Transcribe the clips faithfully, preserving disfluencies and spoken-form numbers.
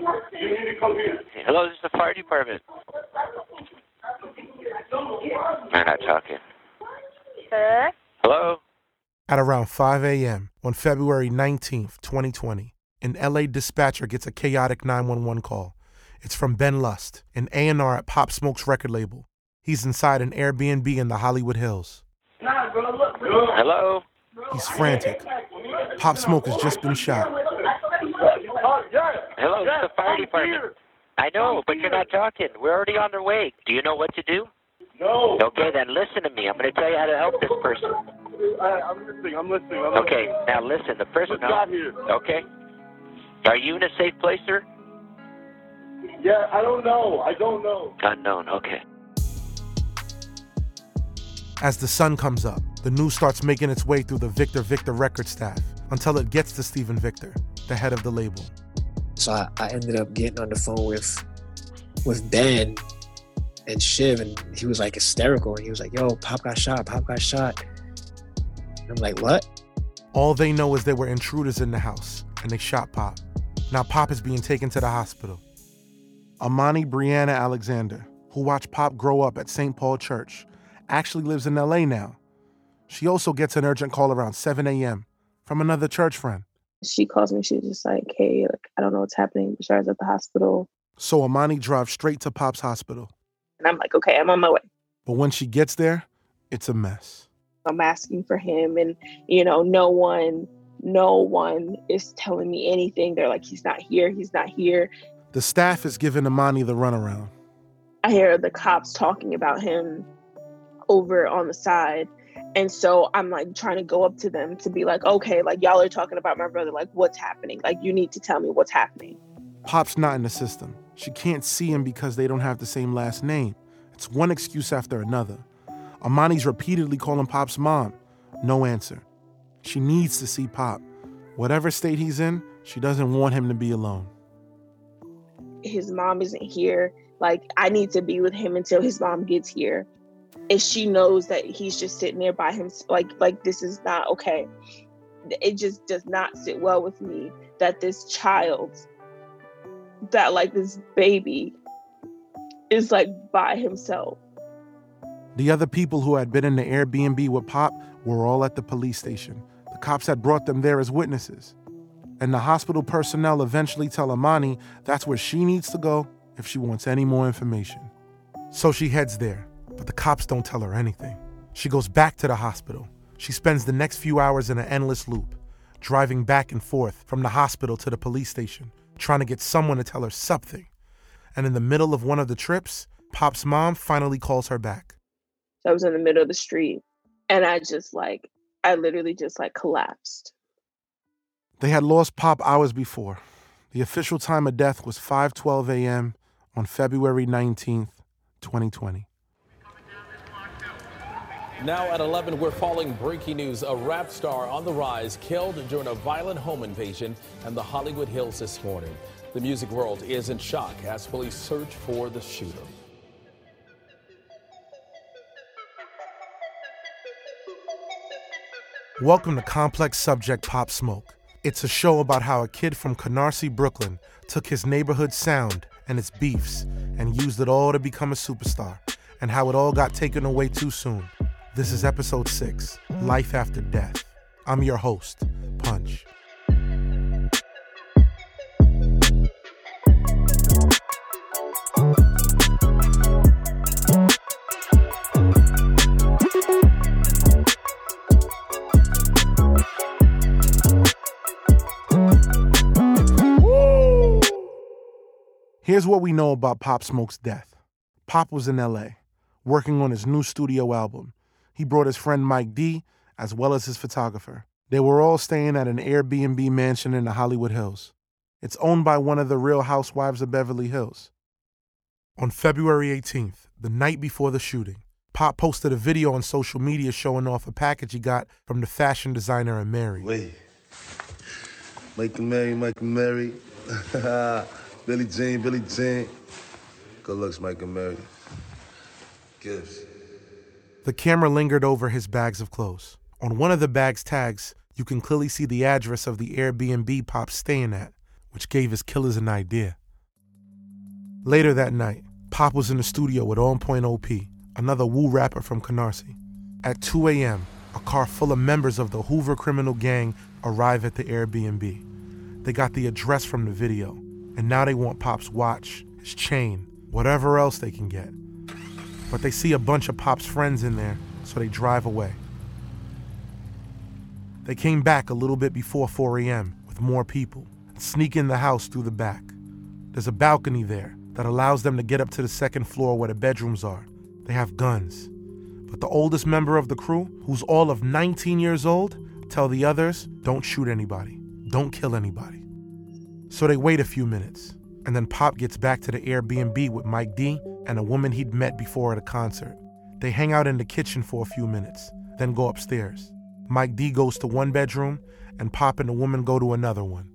You need to come here. Hello, this is the fire department. They're not talking. Sir? Hello? At around five a.m. on February nineteenth, twenty twenty, an L A dispatcher gets a chaotic nine one one call. It's from Ben Lust, an A and R at Pop Smoke's record label. He's inside an Airbnb in the Hollywood Hills. Nah, bro, look, bro. Hello? He's frantic. Pop Smoke has just been shot. Hello, it's the fire department. I know, but you're not talking. We're already on our way. Do you know what to do? No. Okay, then listen to me. I'm going to tell you how to help this person. I, I'm listening. I'm listening. I'm okay, listening. Now listen. The person. What's got here? Okay. Are you in a safe place, sir? Yeah, I don't know. I don't know. Unknown. Okay. As the sun comes up, the news starts making its way through the Victor Victor record staff until it gets to Steven Victor, the head of the label. So I, I ended up getting on the phone with with Ben and Shiv, and he was like hysterical, and he was like, yo, Pop got shot, Pop got shot. And I'm like, what? All they know is there were intruders in the house, and they shot Pop. Now Pop is being taken to the hospital. Imani Brianna Alexander, who watched Pop grow up at Saint Paul Church, actually lives in L A now. She also gets an urgent call around seven a.m. from another church friend. She calls me, she's just like, hey, like, I don't know what's happening. Bashar's at the hospital. So Imani drives straight to Pop's hospital. And I'm like, okay, I'm on my way. But when she gets there, it's a mess. I'm asking for him, and, you know, no one, no one is telling me anything. They're like, he's not here, he's not here. The staff is giving Imani the runaround. I hear the cops talking about him over on the side. And so I'm like trying to go up to them to be like, okay, like y'all are talking about my brother. Like, what's happening? Like, you need to tell me what's happening. Pop's not in the system. She can't see him because they don't have the same last name. It's one excuse after another. Imani's repeatedly calling Pop's mom. No answer. She needs to see Pop. Whatever state he's in, she doesn't want him to be alone. His mom isn't here. Like, I need to be with him until his mom gets here. And she knows that he's just sitting there by himself. Like, like this is not okay. It just does not sit well with me that this child, that like this baby, is like by himself. The other people who had been in the Airbnb with Pop were all at the police station. The cops had brought them there as witnesses. And the hospital personnel eventually tell Imani that's where she needs to go if she wants any more information. So she heads there. But the cops don't tell her anything. She goes back to the hospital. She spends the next few hours in an endless loop, driving back and forth from the hospital to the police station, trying to get someone to tell her something. And in the middle of one of the trips, Pop's mom finally calls her back. I was in the middle of the street, and I just like, I literally just like collapsed. They had lost Pop hours before. The official time of death was five twelve a.m. on February nineteenth, twenty twenty. Now at eleven, we're following breaking news. A rap star on the rise killed during a violent home invasion in the Hollywood Hills this morning. The music world is in shock as police search for the shooter. Welcome to Complex Subject Pop Smoke. It's a show about how a kid from Canarsie, Brooklyn, took his neighborhood sound and its beefs and used it all to become a superstar, and how it all got taken away too soon. This is episode six, Life After Death. I'm your host, Punch. Woo! Here's what we know about Pop Smoke's death. Pop was in L A, working on his new studio album. He brought his friend Mike D, as well as his photographer. They were all staying at an Airbnb mansion in the Hollywood Hills. It's owned by one of the Real Housewives of Beverly Hills. On February eighteenth, the night before the shooting, Pop posted a video on social media showing off a package he got from the fashion designer Amiri. Wait, Michael Merry, Michael Merry, Billie Jean, Billie Jean. Good looks, Michael Merry. Gifts. The camera lingered over his bags of clothes. On one of the bag's tags, you can clearly see the address of the Airbnb Pop's staying at, which gave his killers an idea. Later that night, Pop was in the studio with On Point O P, another Wu rapper from Canarsie. At two a.m., a car full of members of the Hoover Criminal Gang arrive at the Airbnb. They got the address from the video, and now they want Pop's watch, his chain, whatever else they can get. But they see a bunch of Pop's friends in there, so they drive away. They came back a little bit before four a.m. with more people and sneak in the house through the back. There's a balcony there that allows them to get up to the second floor where the bedrooms are. They have guns. But the oldest member of the crew, who's all of nineteen years old, tell the others, don't shoot anybody, don't kill anybody. So they wait a few minutes, and then Pop gets back to the Airbnb with Mike D and a woman he'd met before at a concert. They hang out in the kitchen for a few minutes, then go upstairs. Mike D goes to one bedroom, and Pop and the woman go to another one.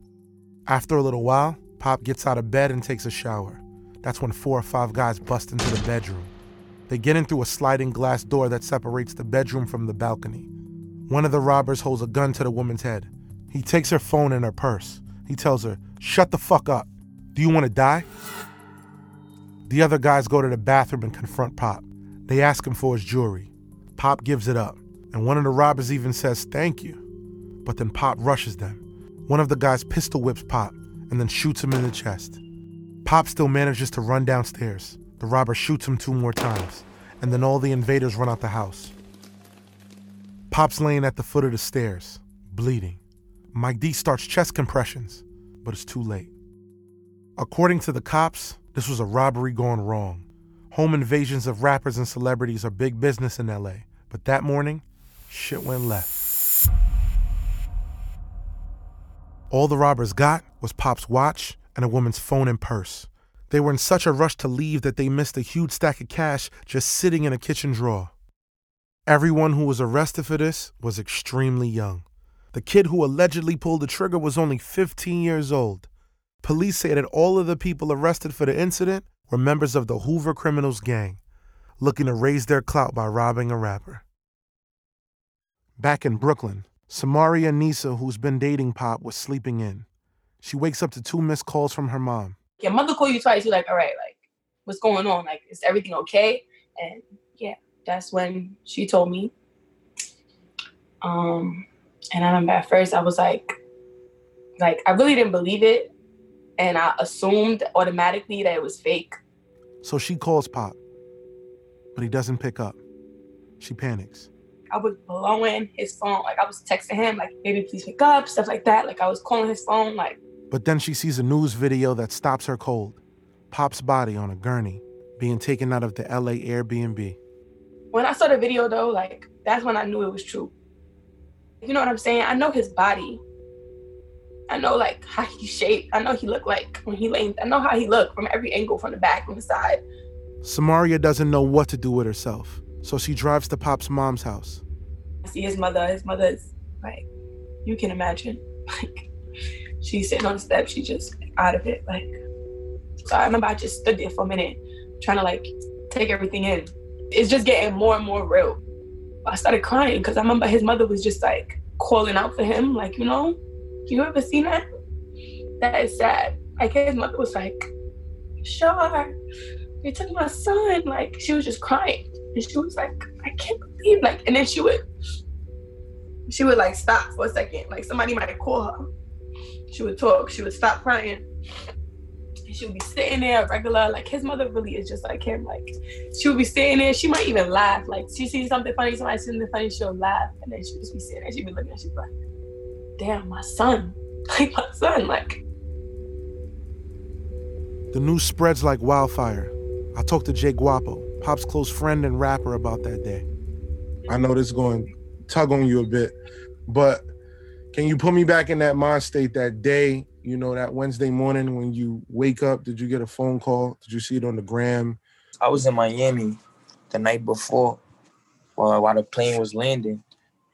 After a little while, Pop gets out of bed and takes a shower. That's when four or five guys bust into the bedroom. They get in through a sliding glass door that separates the bedroom from the balcony. One of the robbers holds a gun to the woman's head. He takes her phone and her purse. He tells her, "Shut the fuck up. Do you want to die?" The other guys go to the bathroom and confront Pop. They ask him for his jewelry. Pop gives it up, and one of the robbers even says, "Thank you." But then Pop rushes them. One of the guys pistol whips Pop and then shoots him in the chest. Pop still manages to run downstairs. The robber shoots him two more times, and then all the invaders run out the house. Pop's laying at the foot of the stairs, bleeding. Mike D starts chest compressions, but it's too late. According to the cops, this was a robbery gone wrong. Home invasions of rappers and celebrities are big business in L A, but that morning, shit went left. All the robbers got was Pop's watch and a woman's phone and purse. They were in such a rush to leave that they missed a huge stack of cash just sitting in a kitchen drawer. Everyone who was arrested for this was extremely young. The kid who allegedly pulled the trigger was only fifteen years old. Police say that all of the people arrested for the incident were members of the Hoover Criminals Gang, looking to raise their clout by robbing a rapper. Back in Brooklyn, Samaria Nisa, who's been dating Pop, was sleeping in. She wakes up to two missed calls from her mom. Your mother called you twice, you're like, all right, like, what's going on? Like, is everything okay? And yeah, that's when she told me. Um, and I remember at first I was like, like, I really didn't believe it. And I assumed automatically that it was fake. So she calls Pop, but he doesn't pick up. She panics. I was blowing his phone. Like, I was texting him, like, baby, please pick up, stuff like that. Like, I was calling his phone, like. But then she sees a news video that stops her cold. Pop's body on a gurney being taken out of the L A Airbnb. When I saw the video, though, like, that's when I knew it was true. You know what I'm saying? I know his body. I know, like, how he's shaped. I know he looked like when he lay. I know how he looked from every angle, from the back, from the side. Samaria doesn't know what to do with herself, so she drives to Pop's mom's house. I see his mother. His mother's, like, you can imagine. Like, she's sitting on the steps. She's just like, out of it. Like, so I remember I just stood there for a minute, trying to, like, take everything in. It's just getting more and more real. I started crying because I remember his mother was just, like, calling out for him, like, you know, you ever seen that? That is sad. Like, his mother was like, "Sure, you took my son." Like, she was just crying. And she was like, I can't believe, like, and then she would, she would, like, stop for a second. Like, somebody might call her. She would talk. She would stop crying. And she would be sitting there regular. Like, his mother really is just like him. Like, she would be sitting there. She might even laugh. Like, she sees something funny, somebody sees something funny, she'll laugh. And then she'd just be sitting there. She'd be looking at, she'd be like, damn, my son, like, my son, like. The news spreads like wildfire. I talked to Jay Guapo, Pop's close friend and rapper, about that day. I know this is going to tug on you a bit, but can you put me back in that mind state that day, you know, that Wednesday morning when you wake up? Did you get a phone call? Did you see it on the gram? I was in Miami the night before while, while the plane was landing.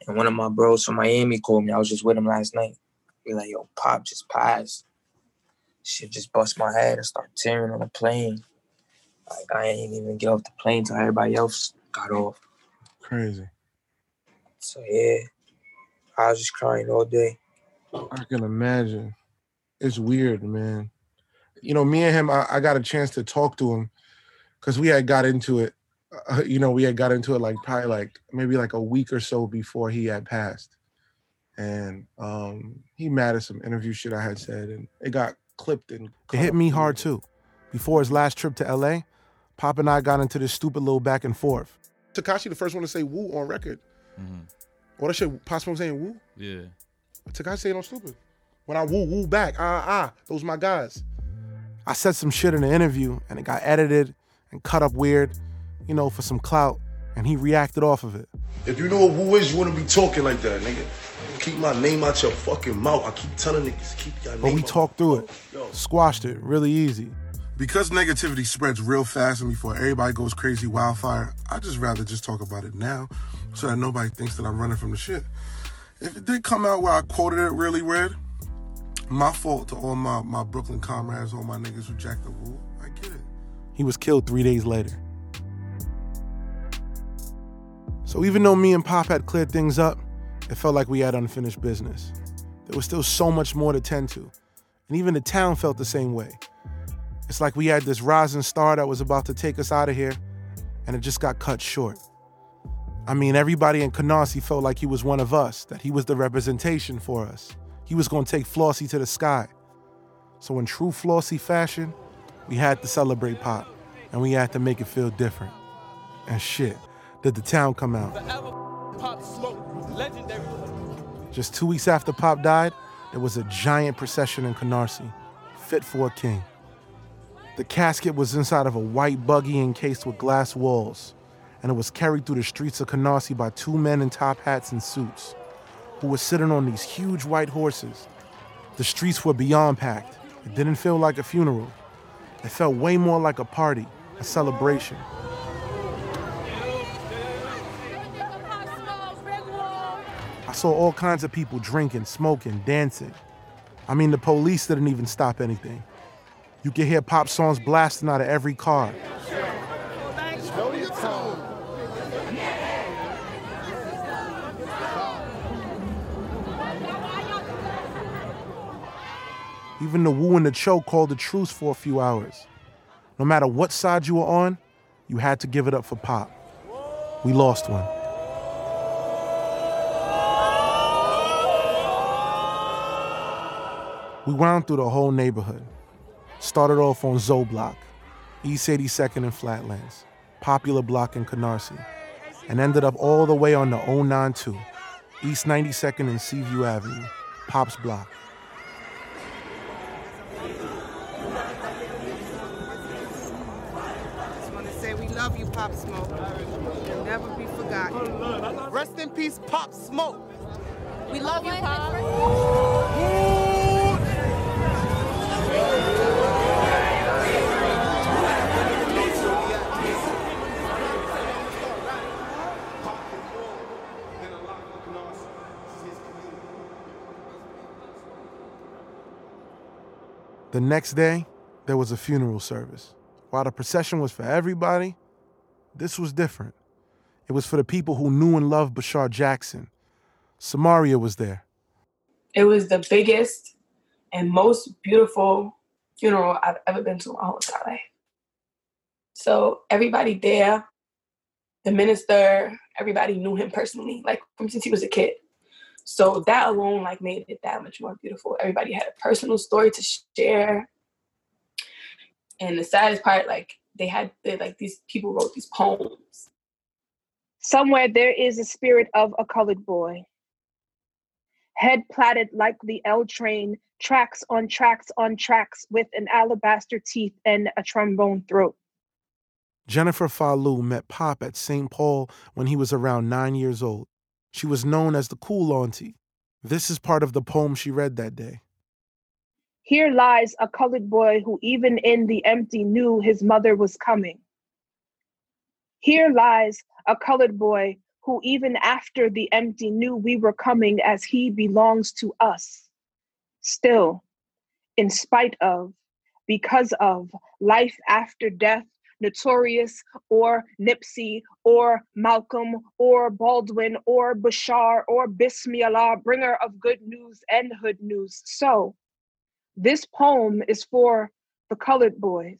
And one of my bros from Miami called me. I was just with him last night. He was like, yo, Pop just passed. Shit just bust my head. I started tearing on the plane. Like, I ain't even get off the plane till everybody else got off. Crazy. So, yeah. I was just crying all day. I can imagine. It's weird, man. you know, me and him, I, I got a chance to talk to him because we had got into it. Uh, you know, we had got into it like probably like maybe like a week or so before he had passed. And um, he mad at some interview shit I had said, and it got clipped. And it hit me hard too. Before his last trip to L A, Pop and I got into this stupid little back and forth. Tekashi, the first one to say woo on record. Mm-hmm. All that shit, Pop Smoke saying woo? Yeah. Tekashi saying I'm stupid. When I woo, woo back, ah, ah, those my guys. I said some shit in the interview, and it got edited and cut up weird, you know, for some clout, and he reacted off of it. If you know what woo is, you want to be talking like that, nigga. Keep my name out your fucking mouth. I keep telling niggas, keep your name But we out. Talked through it, Yo. Squashed it really easy. Because negativity spreads real fast and before everybody goes crazy wildfire, I just rather just talk about it now so that nobody thinks that I'm running from the shit. If it did come out where I quoted it really weird, my fault to all my, my Brooklyn comrades, all my niggas who jacked the rule. I get it. He was killed three days later. So even though me and Pop had cleared things up, it felt like we had unfinished business. There was still so much more to tend to. And even the town felt the same way. It's like we had this rising star that was about to take us out of here, and it just got cut short. I mean, everybody in Canarsie felt like he was one of us, that he was the representation for us. He was gonna take Flossie to the sky. So in true Flossie fashion, we had to celebrate Pop, and we had to make it feel different. And shit, did the town come out. Pop Smoke, legendary. Just two weeks after Pop died, there was a giant procession in Canarsie, fit for a king. The casket was inside of a white buggy encased with glass walls, and it was carried through the streets of Canarsie by two men in top hats and suits who were sitting on these huge white horses. The streets were beyond packed. It didn't feel like a funeral. It felt way more like a party, a celebration. I saw all kinds of people drinking, smoking, dancing. I mean, the police didn't even stop anything. You could hear Pop songs blasting out of every car. Even the Wu and the Cho called a truce for a few hours. No matter what side you were on, you had to give it up for Pop. We lost one. We wound through the whole neighborhood. Started off on Zoe Block, East eighty-second and Flatlands, popular block in Canarsie, and ended up all the way on the oh nine two, East ninety-second and Seaview Avenue, Pop's block. I just want to say we love you, Pop Smoke. You'll never be forgotten. Rest in peace, Pop Smoke. We love you, Pop. The next day, there was a funeral service. While the procession was for everybody, this was different. It was for the people who knew and loved Bashar Jackson. Samaria was there. It was the biggest and most beautiful funeral I've ever been to in my whole entire life. So everybody there, the minister, everybody knew him personally, like from since he was a kid. So that alone like made it that much more beautiful. Everybody had a personal story to share. And the saddest part, like they had they, like these people wrote these poems. Somewhere there is a spirit of a colored boy. Head plaited like the L train, tracks on tracks on tracks with an alabaster teeth and a trombone throat. Jennifer Falu met Pop at Saint Paul when he was around nine years old. She was known as the cool auntie. This is part of the poem she read that day. Here lies a colored boy who even in the empty knew his mother was coming. Here lies a colored boy who even after the empty knew we were coming as he belongs to us. Still, in spite of, because of, life after death, Notorious or Nipsey or Malcolm or Baldwin or Bashar or Bismillah, bringer of good news and hood news. So this poem is for the colored boys.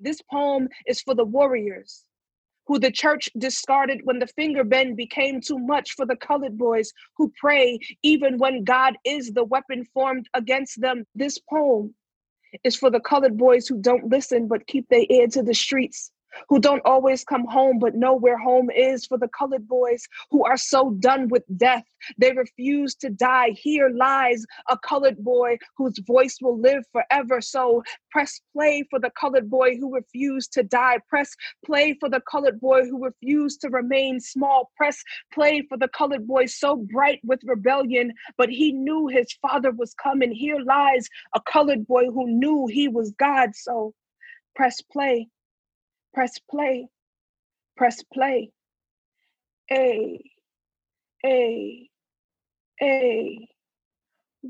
This poem is for the warriors who the church discarded when the finger bend became too much, for the colored boys who pray even when God is the weapon formed against them. This poem is for the colored boys who don't listen but keep their ear to the streets, who don't always come home but know where home is, for the colored boys who are so done with death they refuse to die. Here lies a colored boy whose voice will live forever. So press play for the colored boy who refused to die. Press play for the colored boy who refused to remain small. Press play for the colored boy so bright with rebellion, but he knew his father was coming. Here lies a colored boy who knew he was God. So press play. Press play, press play. Ay, ay, ay.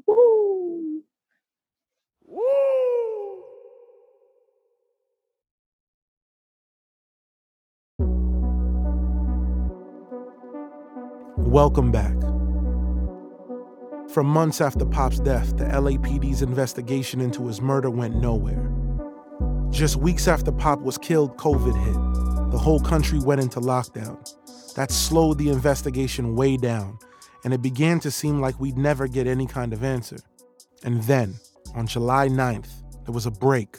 Woo, woo. Welcome back. From months after Pop's death, the L A P D's investigation into his murder went nowhere. Just weeks after Pop was killed, COVID hit. The whole country went into lockdown. That slowed the investigation way down, and it began to seem like we'd never get any kind of answer. And then, on July ninth, there was a break,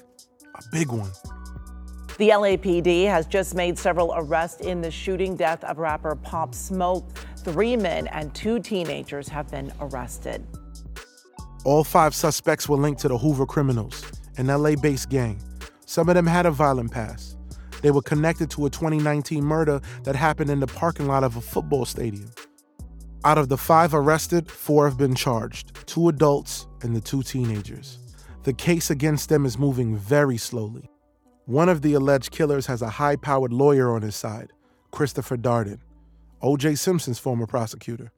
a big one. The L A P D has just made several arrests in the shooting death of rapper Pop Smoke. Three men and two teenagers have been arrested. All five suspects were linked to the Hoover Criminals, an L A-based gang. Some of them had a violent past. They were connected to a twenty nineteen murder that happened in the parking lot of a football stadium. Out of the five arrested, four have been charged, two adults and the two teenagers. The case against them is moving very slowly. One of the alleged killers has a high-powered lawyer on his side, Christopher Darden, O J Simpson's former prosecutor.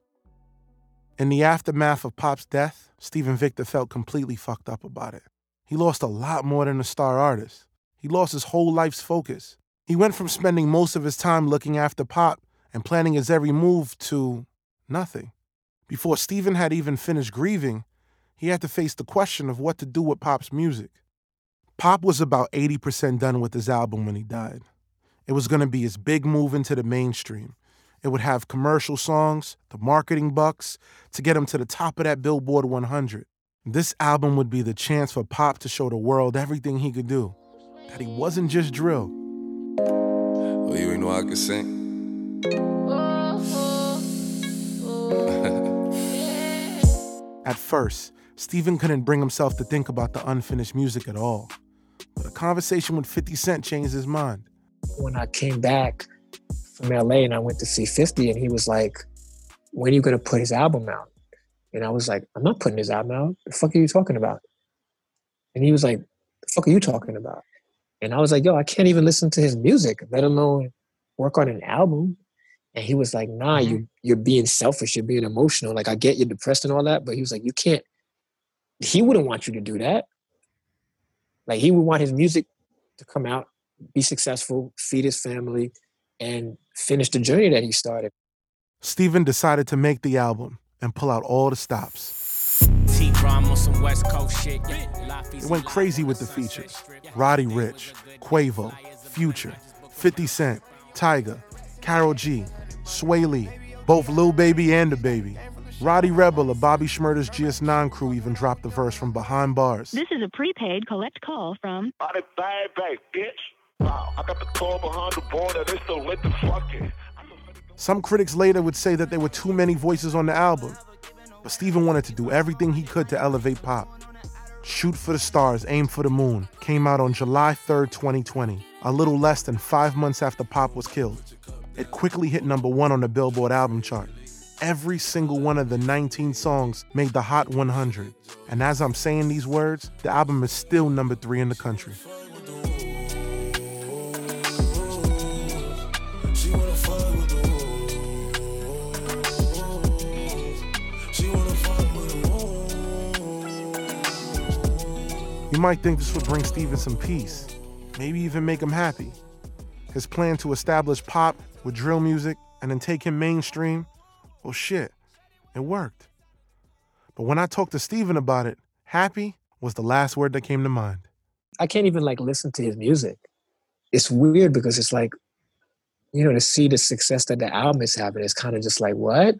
In the aftermath of Pop's death, Steven Victor felt completely fucked up about it. He lost a lot more than a star artist. He lost his whole life's focus. He went from spending most of his time looking after Pop and planning his every move to nothing. Before Steven had even finished grieving, he had to face the question of what to do with Pop's music. Pop was about eighty percent done with his album when he died. It was going to be his big move into the mainstream. It would have commercial songs, the marketing bucks, to get him to the top of that Billboard one hundred. This album would be the chance for Pop to show the world everything he could do, that he wasn't just drill. Oh, you ain't know I could sing. At first, Steven couldn't bring himself to think about the unfinished music at all. But a conversation with fifty Cent changed his mind. When I came back from L A and I went to see fifty, and he was like, when are you going to put his album out? And I was like, I'm not putting this out now. The fuck are you talking about? And he was like, the fuck are you talking about? And I was like, yo, I can't even listen to his music, let alone work on an album. And he was like, nah, mm-hmm. you, you're being selfish. You're being emotional. Like, I get you're depressed and all that. But he was like, you can't. He wouldn't want you to do that. Like, he would want his music to come out, be successful, feed his family, and finish the journey that he started. Steven decided to make the album and pull out all the stops. It went crazy with the features. Roddy Ricch, Quavo, Future, fifty Cent, Tyga, Carol G, Sway Lee, both Lil Baby and DaBaby. Roddy Rebel of Bobby Schmurder's G S nine crew even dropped the verse from behind bars. This is a prepaid collect call from Bobby Bag Bag, bitch. Wow, I got the call behind the border, they still lit the fucking. Some critics later would say that there were too many voices on the album, but Steven wanted to do everything he could to elevate Pop. Shoot For The Stars, Aim For The Moon came out on July third, twenty twenty, a little less than five months after Pop was killed. It quickly hit number one on the Billboard album chart. Every single one of the nineteen songs made the Hot one hundred. And as I'm saying these words, the album is still number three in the country. You might think this would bring Steven some peace, maybe even make him happy. His plan to establish Pop with drill music and then take him mainstream, well shit, it worked. But when I talked to Steven about it, happy was the last word that came to mind. I can't even like listen to his music. It's weird because it's like, you know, to see the success that the album is having is kind of just like, what?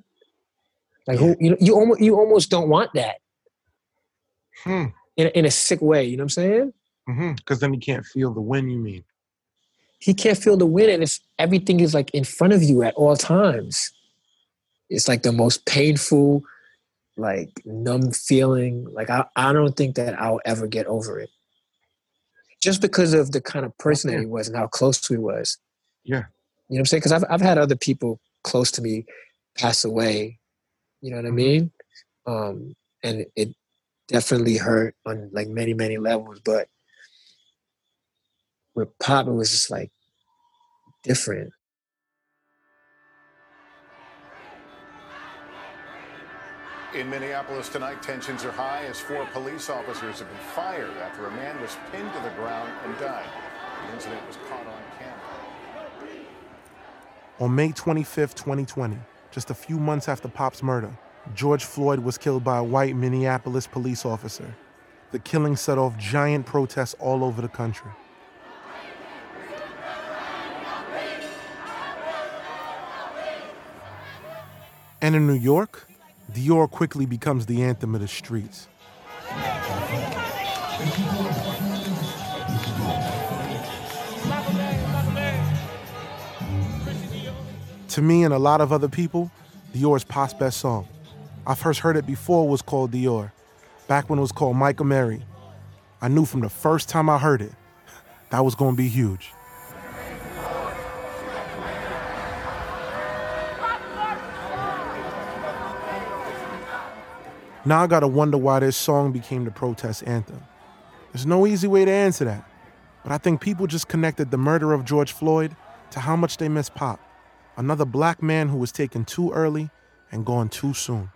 Like, who, you know, you almost, you almost don't want that. Hmm. In, in a sick way, you know what I'm saying? Mm-hmm. Because then he can't feel the win, you mean? He can't feel the win, and it's, everything is like in front of you at all times. It's like the most painful, like numb feeling. Like I, I don't think that I'll ever get over it. Just because of the kind of person that he was and how close he was. Yeah. You know what I'm saying? Because I've, I've had other people close to me pass away. You know what I mean? Um, and it definitely hurt on like many, many levels. But with Pop, it was just like different. In Minneapolis tonight, tensions are high as four police officers have been fired after a man was pinned to the ground and died. The incident was caught on camera. On May twenty-fifth, twenty twenty, just a few months after Pop's murder, George Floyd was killed by a white Minneapolis police officer. The killing set off giant protests all over the country. And in New York, Dior quickly becomes the anthem of the streets. To me and a lot of other people, Dior is Pop's best song. I first heard it before it was called Dior, back when it was called Michael Merry. I knew from the first time I heard it, that was going to be huge. Now I gotta wonder why this song became the protest anthem. There's no easy way to answer that, but I think people just connected the murder of George Floyd to how much they miss Pop, another black man who was taken too early and gone too soon.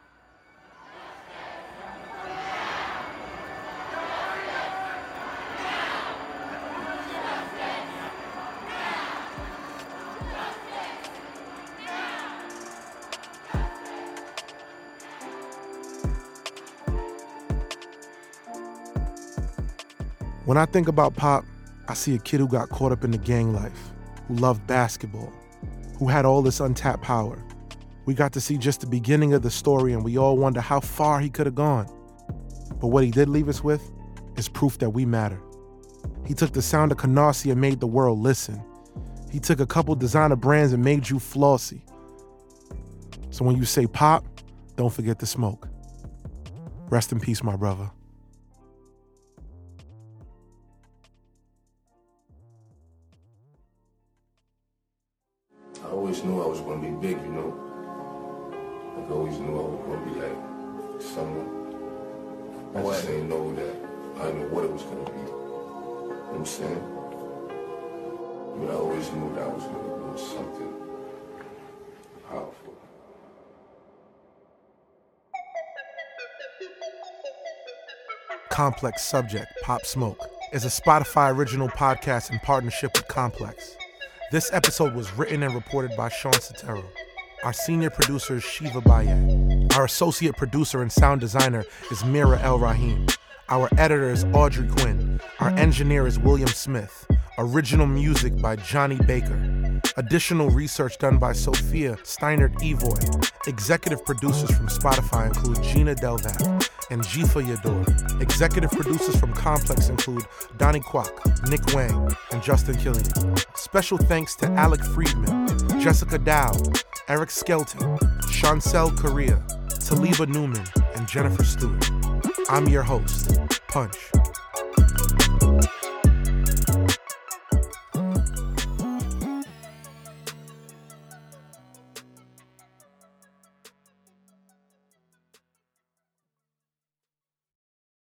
When I think about Pop, I see a kid who got caught up in the gang life, who loved basketball, who had all this untapped power. We got to see just the beginning of the story, and we all wonder how far he could have gone. But what he did leave us with is proof that we matter. He took the sound of Canarsie and made the world listen. He took a couple designer brands and made you flossy. So when you say Pop, don't forget to smoke. Rest in peace, my brother. I always knew I was going to be big, you know. Like, I always knew I was going to be like someone. I just didn't know that. I didn't know what it was going to be. You know what I'm saying? But I always knew that I was going to do something powerful. Complex Subject, Pop Smoke, is a Spotify original podcast in partnership with Complex. This episode was written and reported by Sean Sotero. Our senior producer is Shiva Bayat. Our associate producer and sound designer is Mira El Rahim. Our editor is Audrey Quinn. Our engineer is William Smith. Original music by Johnny Baker. Additional research done by Sophia Steinert-Evoy. Executive producers from Spotify include Gina Delvac and Jifa Yador. Executive producers from Complex include Donnie Kwok, Nick Wang, and Justin Killian. Special thanks to Alec Friedman, Jessica Dow, Eric Skelton, Chancel Correa, Taliba Newman, and Jennifer Stewart. I'm your host, Punch.